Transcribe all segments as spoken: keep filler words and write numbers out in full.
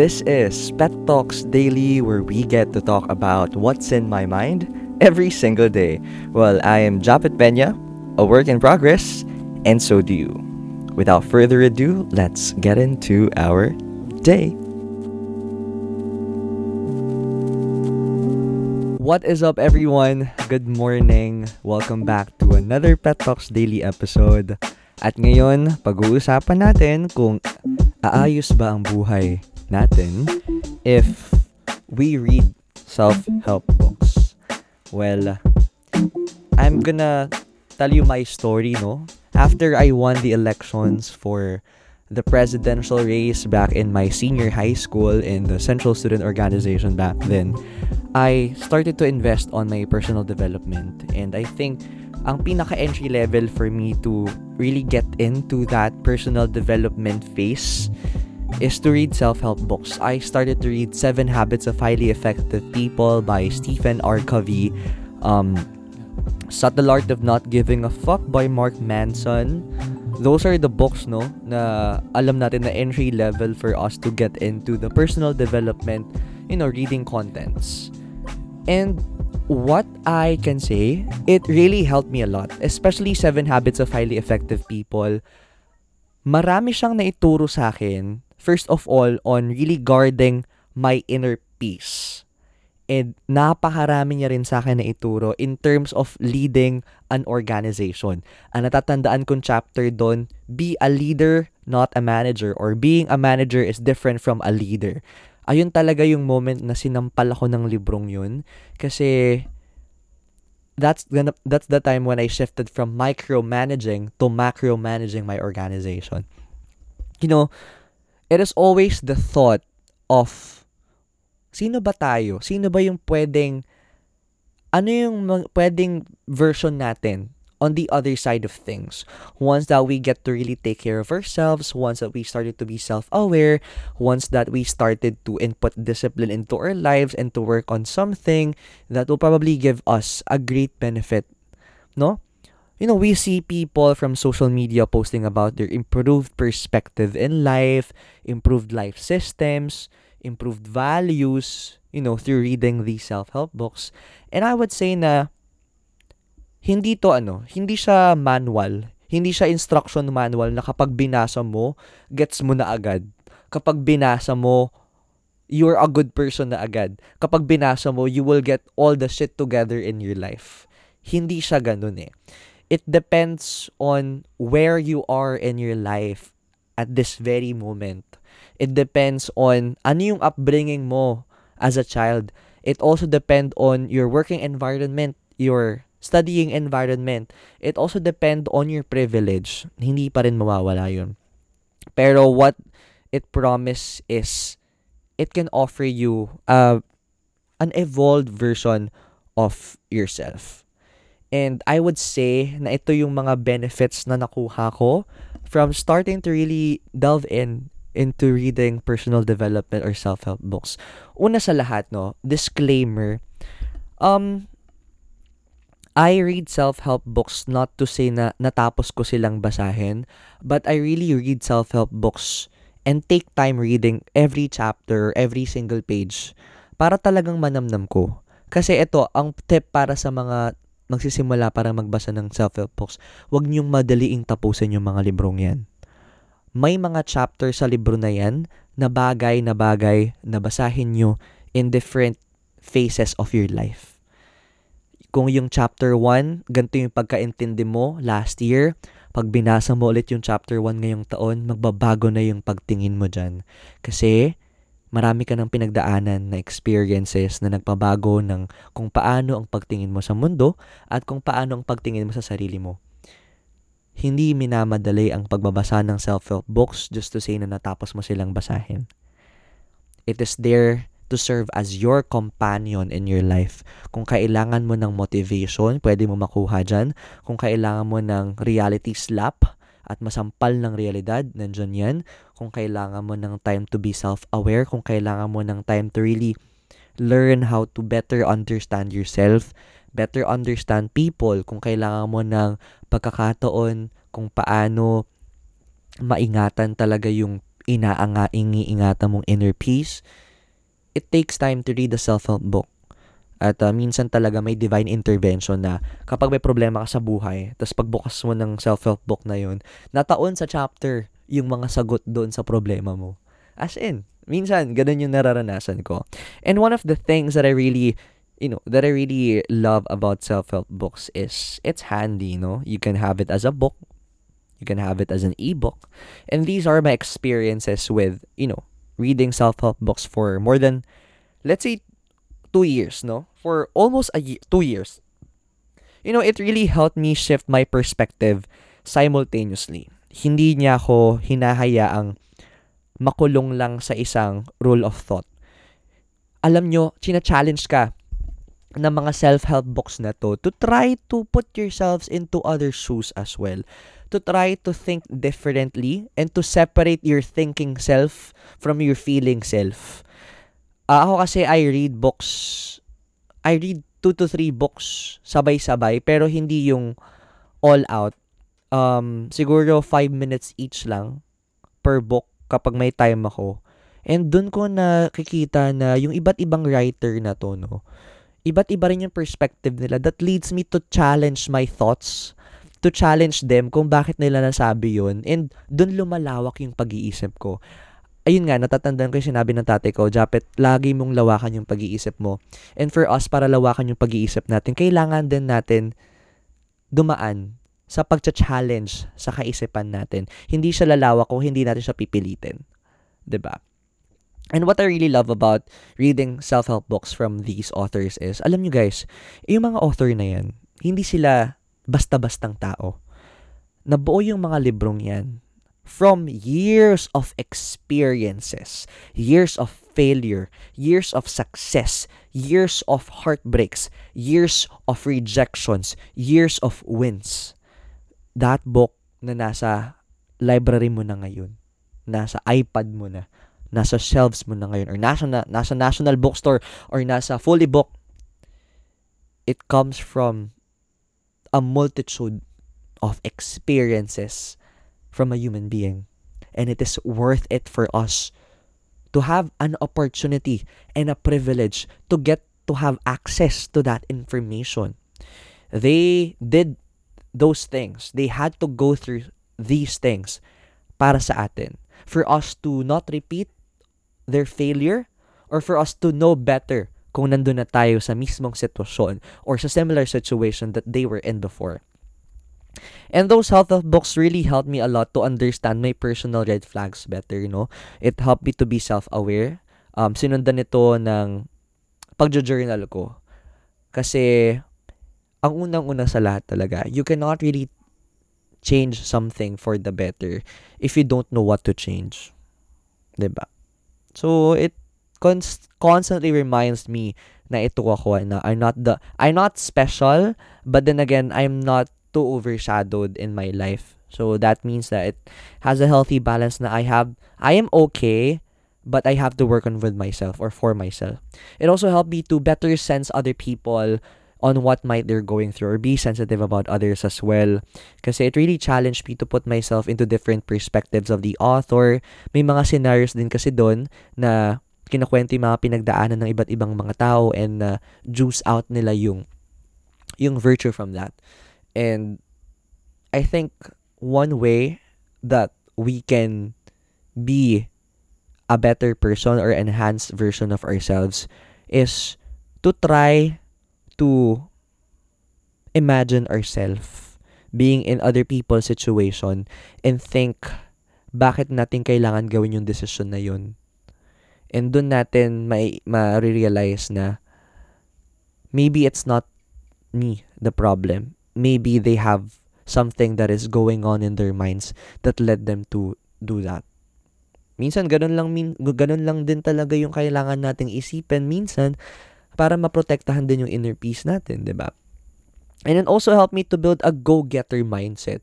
This is Pet Talks Daily, where we get to talk about what's in my mind every single day. Well, I am Japheth Benya, a work in progress, and so do you. Without further ado, let's get into our day. What is up, everyone? Good morning. Welcome back to another Pet Talks Daily episode. At ngayon, pag-uusapan natin kung aayos ba ang buhay natin if we read self-help books. Well, I'm gonna tell you my story, no? After I won the elections for the presidential race back in my senior high school in the Central Student Organization back then, I started to invest on my personal development. And I think ang pinaka-entry level for me to really get into that personal development phase is to read self-help books. I started to read Seven Habits of Highly Effective People by Stephen R. Covey, um, Subtle Art of Not Giving a Fuck by Mark Manson. Those are the books, no, na alam natin na entry level for us to get into the personal development, you know, reading contents. And what I can say, it really helped me a lot, especially Seven Habits of Highly Effective People. Marami siyang naituro sa akin, first of all, on really guarding my inner peace. And napakarami niya rin sa akin na ituro in terms of leading an organization. Ang natatandaan kong chapter doon, be a leader, not a manager, or being a manager is different from a leader. Ayun talaga yung moment na sinampal ako ng librong yun, kasi that's the, that's the time when I shifted from micromanaging to macromanaging my organization. You know, it is always the thought of sino ba tayo? Sino ba yung pwedeng, ano yung pwedeng version natin on the other side of things? Once that we get to really take care of ourselves, once that we started to be self-aware, once that we started to input discipline into our lives and to work on something that will probably give us a great benefit, no? You know, we see people from social media posting about their improved perspective in life, improved life systems, improved values, you know, through reading these self-help books. And I would say na Hindi to ano, hindi siya manual, hindi siya instruction manual na kapag binasa mo, gets mo na agad. Kapag binasa mo, you're a good person na agad. Kapag binasa mo, you will get all the shit together in your life. Hindi siya ganun eh. It depends on where you are in your life at this very moment. It depends on ano yung upbringing mo as a child. It also depends on your working environment, your studying environment. It also depend on your privilege. Hindi pa rin mawawala yun. Pero what it promise is, it can offer you uh, an evolved version of yourself. And I would say na ito yung mga benefits na nakuha ko from starting to really delve in into reading personal development or self-help books. Una sa lahat, no, disclaimer, um, I read self-help books not to say na natapos ko silang basahin, but I really read self-help books and take time reading every chapter, every single page para talagang manamnam ko. Kasi ito, ang tip para sa mga magsisimula para magbasa ng self-help books, huwag niyong madaliing tapusin yung mga librong yan. May mga chapter sa libro na yan na bagay na bagay na basahin niyo in different phases of your life. Kung yung chapter one, ganito yung pagkaintindi mo last year, pag binasa mo ulit yung chapter one ngayong taon, magbabago na yung pagtingin mo dyan. Kasi marami ka ng pinagdaanan na experiences na nagpabago ng kung paano ang pagtingin mo sa mundo at kung paano ang pagtingin mo sa sarili mo. Hindi minamadali ang pagbabasa ng self-help books just to say na natapos mo silang basahin. It is there to serve as your companion in your life. Kung kailangan mo ng motivation, pwede mo makuha dyan. Kung kailangan mo ng reality slap at masampal ng realidad, nandyan yan. Kung kailangan mo ng time to be self-aware, kung kailangan mo ng time to really learn how to better understand yourself, better understand people, kung kailangan mo ng pagkakataon, kung paano maingatan talaga yung inaanga, ingi-ingatan mong inner peace, it takes time to read a self-help book. At uh, minsan talaga may divine intervention na kapag may problema ka sa buhay, tapos pagbukas mo ng self-help book na yun, nataon sa chapter yung mga sagot doon sa problema mo. As in, minsan, ganun yung nararanasan ko. And one of the things that I really, you know, that I really love about self-help books is it's handy, no? You can have it as a book. You can have it as an ebook. And these are my experiences with, you know, reading self-help books for more than, let's say, two years, no? For almost a year, two years. You know, it really helped me shift my perspective simultaneously. Hindi niya ako hinahayaang makulong lang sa isang rule of thought. Alam nyo, china-challenge ka ng mga self-help books na to to try to put yourselves into other shoes as well. To try to think differently and to separate your thinking self from your feeling self. Uh, ako kasi I read books, I read two to three books sabay-sabay pero hindi yung all out. Um, siguro five minutes each lang per book kapag may time ako. And dun ko nakikita na yung iba't ibang writer na to, no? Iba't iba rin yung perspective nila. That leads me to challenge my thoughts, to challenge them kung bakit nila nasabi yun. And dun lumalawak yung pag-iisip ko. Ayun nga, natatandaan ko yung sinabi ng tatay ko, Japheth, lagi mong lawakan yung pag-iisip mo. And for us, para lawakan yung pag-iisip natin, kailangan din natin dumaan sa pag-challenge sa kaisipan natin. Hindi siya lalawak kung hindi natin siya pipilitin. Diba? And what I really love about reading self-help books from these authors is, alam nyo guys, yung mga author na yan, hindi sila basta-bastang tao. Nabuo yung mga librong yan from years of experiences, years of failure, years of success, years of heartbreaks, years of rejections, years of wins. That book na nasa library mo na ngayon, nasa iPad mo na, nasa shelves mo na ngayon, or nasa, nasa national bookstore, or nasa fully book, it comes from a multitude of experiences from a human being. And it is worth it for us to have an opportunity and a privilege to get to have access to that information. They did those things. They had to go through these things para sa atin. For us to not repeat their failure or for us to know better kung nandun na tayo sa mismong sitwasyon or sa similar situation that they were in before. And those self-help books really helped me a lot to understand my personal red flags better, you know? It helped me to be self-aware. Um, sinundan ito ng pag-journal ko. Kasi ang unang-una sa lahat talaga, you cannot really change something for the better if you don't know what to change. Diba? So, it const- constantly reminds me na ito ako na I'm not the, I'm not special, but then again, I'm not too overshadowed in my life. So, that means that it has a healthy balance na I have, I am okay, but I have to work on with myself or for myself. It also helped me to better sense other people on what might they're going through or be sensitive about others as well. Kasi it really challenged me to put myself into different perspectives of the author. May mga scenarios din kasi doon na kinakwento yung mga pinagdaanan ng iba't ibang mga tao and uh, juice out nila yung, yung virtue from that. And I think one way that we can be a better person or enhanced version of ourselves is to try to imagine ourselves being in other people's situation and think bakit natin kailangan gawin yung decision na yun. And dun natin may ma-realize na maybe it's not me the problem. Maybe they have something that is going on in their minds that led them to do that. Minsan ganun lang min ganun lang din talaga yung kailangan nating isipin minsan para maprotektahan din yung inner peace natin, diba? And it also helped me to build a go-getter mindset.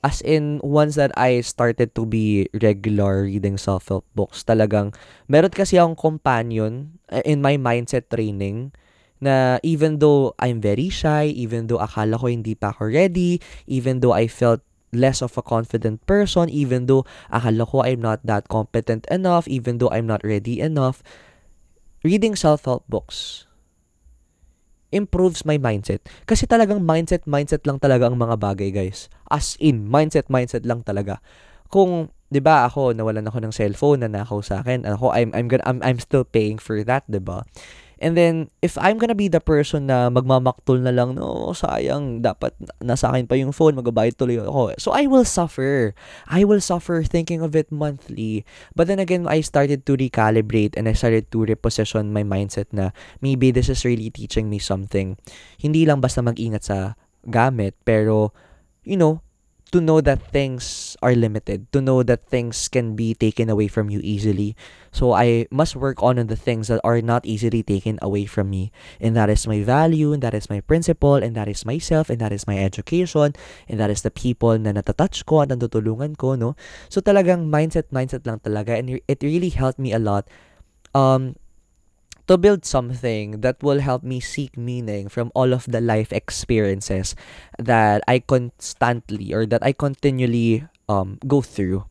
As in, once that I started to be regular reading self-help books, talagang, meron kasi akong companion in my mindset training na even though I'm very shy, even though akala ko hindi pa ako ready, even though I felt less of a confident person, even though akala ko I'm not that competent enough, even though I'm not ready enough. Reading self-help books improves my mindset. Kasi talagang mindset, mindset lang talaga ang mga bagay, guys. As in, mindset, mindset lang talaga. Kung, di ba, ako, nawalan ako ng cellphone, nanakaw sa akin, ako, I'm, I'm, gonna, I'm, I'm still paying for that, di ba? And then, if I'm gonna be the person na magmamaktol na lang, no, sayang, dapat nasa akin pa yung phone, magbabayad tuloy ako. So, I will suffer. I will suffer thinking of it monthly. But then again, I started to recalibrate and I started to reposition my mindset na maybe this is really teaching me something. Hindi lang basta mag-ingat sa gamit, pero, you know, to know that things are limited, to know that things can be taken away from you easily. So I must work on the things that are not easily taken away from me. And that is my value, and that is my principle, and that is myself, and that is my education, and that is the people na natatouch ko at natutulungan ko, no? So talagang mindset, mindset lang talaga. And it really helped me a lot um, to build something that will help me seek meaning from all of the life experiences that I constantly or that I continually um, go through.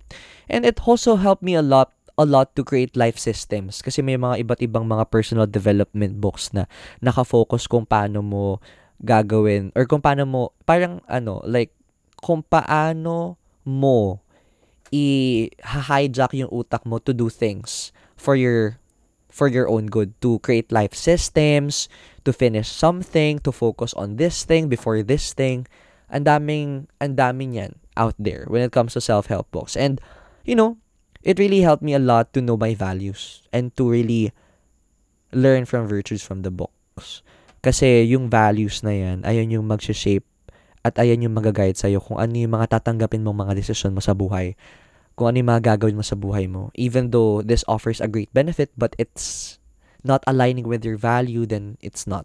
And it also helped me a lot a lot to create life systems, kasi may mga iba't ibang mga personal development books na nakafocus kung paano mo gagawin or kung paano mo parang ano like kung paano mo i-hijack yung utak mo to do things for your for your own good, to create life systems, to finish something, to focus on this thing before this thing. Ang daming, ang daming yan out there when it comes to self-help books. And, you know, it really helped me a lot to know my values and to really learn from virtues from the books. Kasi yung values na yan, ayun yung mag-shape at ayun yung mag-guide sa'yo kung ano yung mga tatanggapin mong mga desisyon mo sa buhay, kung ano yung mga gagawin mo sa buhay mo. Even though this offers a great benefit, but it's not aligning with your value, then it's not.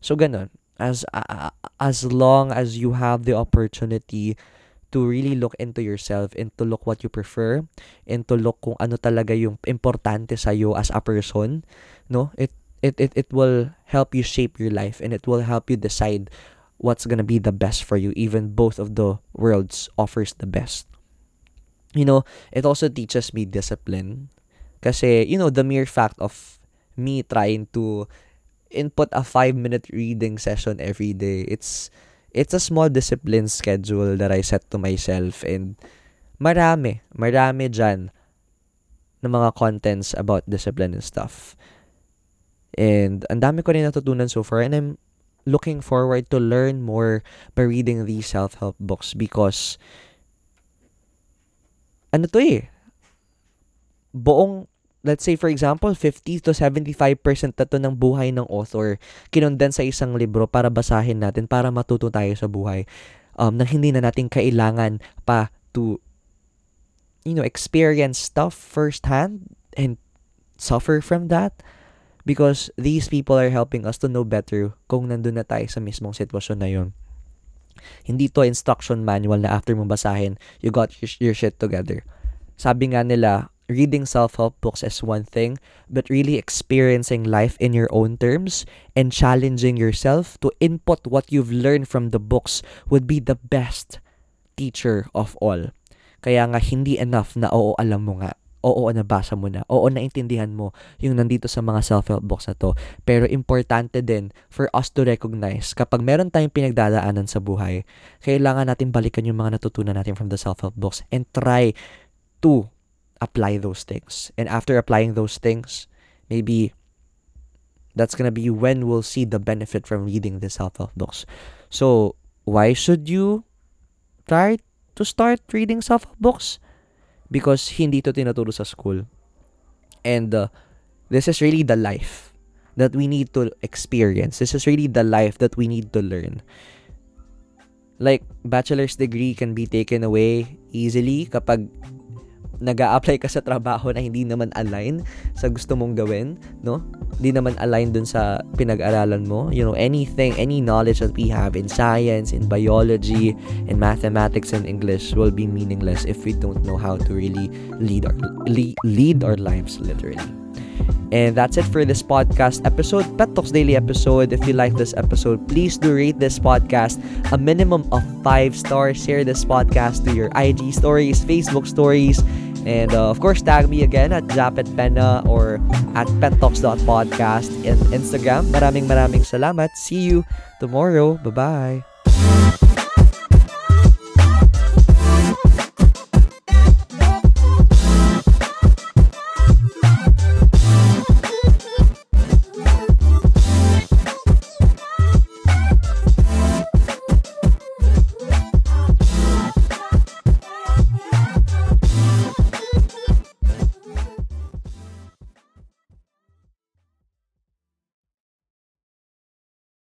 So, ganun. As, uh, as long as you have the opportunity to really look into yourself and to look what you prefer and to look kung ano talaga yung importante sa'yo as a person, no? It, it, it, it will help you shape your life and it will help you decide what's gonna be the best for you. Even both of the worlds offers the best. You know, it also teaches me discipline. Kasi, you know, the mere fact of me trying to input a five-minute reading session every day, it's it's a small discipline schedule that I set to myself. And marami, marami dyan na mga contents about discipline and stuff. And ang dami ko rin natutunan so far. And I'm looking forward to learn more by reading these self-help books because ano to eh, buong, let's say for example, fifty to seventy-five percent na to ng buhay ng author, kinondense sa isang libro para basahin natin, para matuto tayo sa buhay, um, na hindi na natin kailangan pa to, you know, experience stuff firsthand and suffer from that. Because these people are helping us to know better kung nandun na tayo sa mismong sitwasyon na yun. Hindi to instruction manual na after mong basahin, you got your, your shit together. Sabi nga nila, reading self-help books is one thing, but really experiencing life in your own terms and challenging yourself to input what you've learned from the books would be the best teacher of all. Kaya nga hindi enough na oo alam mo nga, oo nabasa mo na, oo naintindihan mo yung nandito sa mga self-help books na to. Pero importante din for us to recognize kapag meron tayong pinagdadaanan sa buhay, kailangan natin balikan yung mga natutunan natin from the self-help books and try to apply those things. And after applying those things, maybe that's gonna be when we'll see the benefit from reading the self-help books. So, why should you try to start reading self-help books? Because hindi ito tinuturo sa school. And uh, this is really the life that we need to experience. This is really the life that we need to learn. Like, bachelor's degree can be taken away easily kapag nag-a-apply ka sa trabaho na hindi naman align sa gusto mong gawin, no? Hindi naman align dun sa pinag-aralan mo. You know, anything, any knowledge that we have in science, in biology, in mathematics, and English will be meaningless if we don't know how to really lead our, lead our lives, literally. And that's it for this podcast episode, Pet Talks Daily episode. If you like this episode, please do rate this podcast a minimum of five stars. Share this podcast to your I G stories, Facebook stories, and uh, of course, tag me again at Japheth Benya or at pettalks dot podcast in Instagram. Maraming maraming salamat. See you tomorrow. Bye-bye.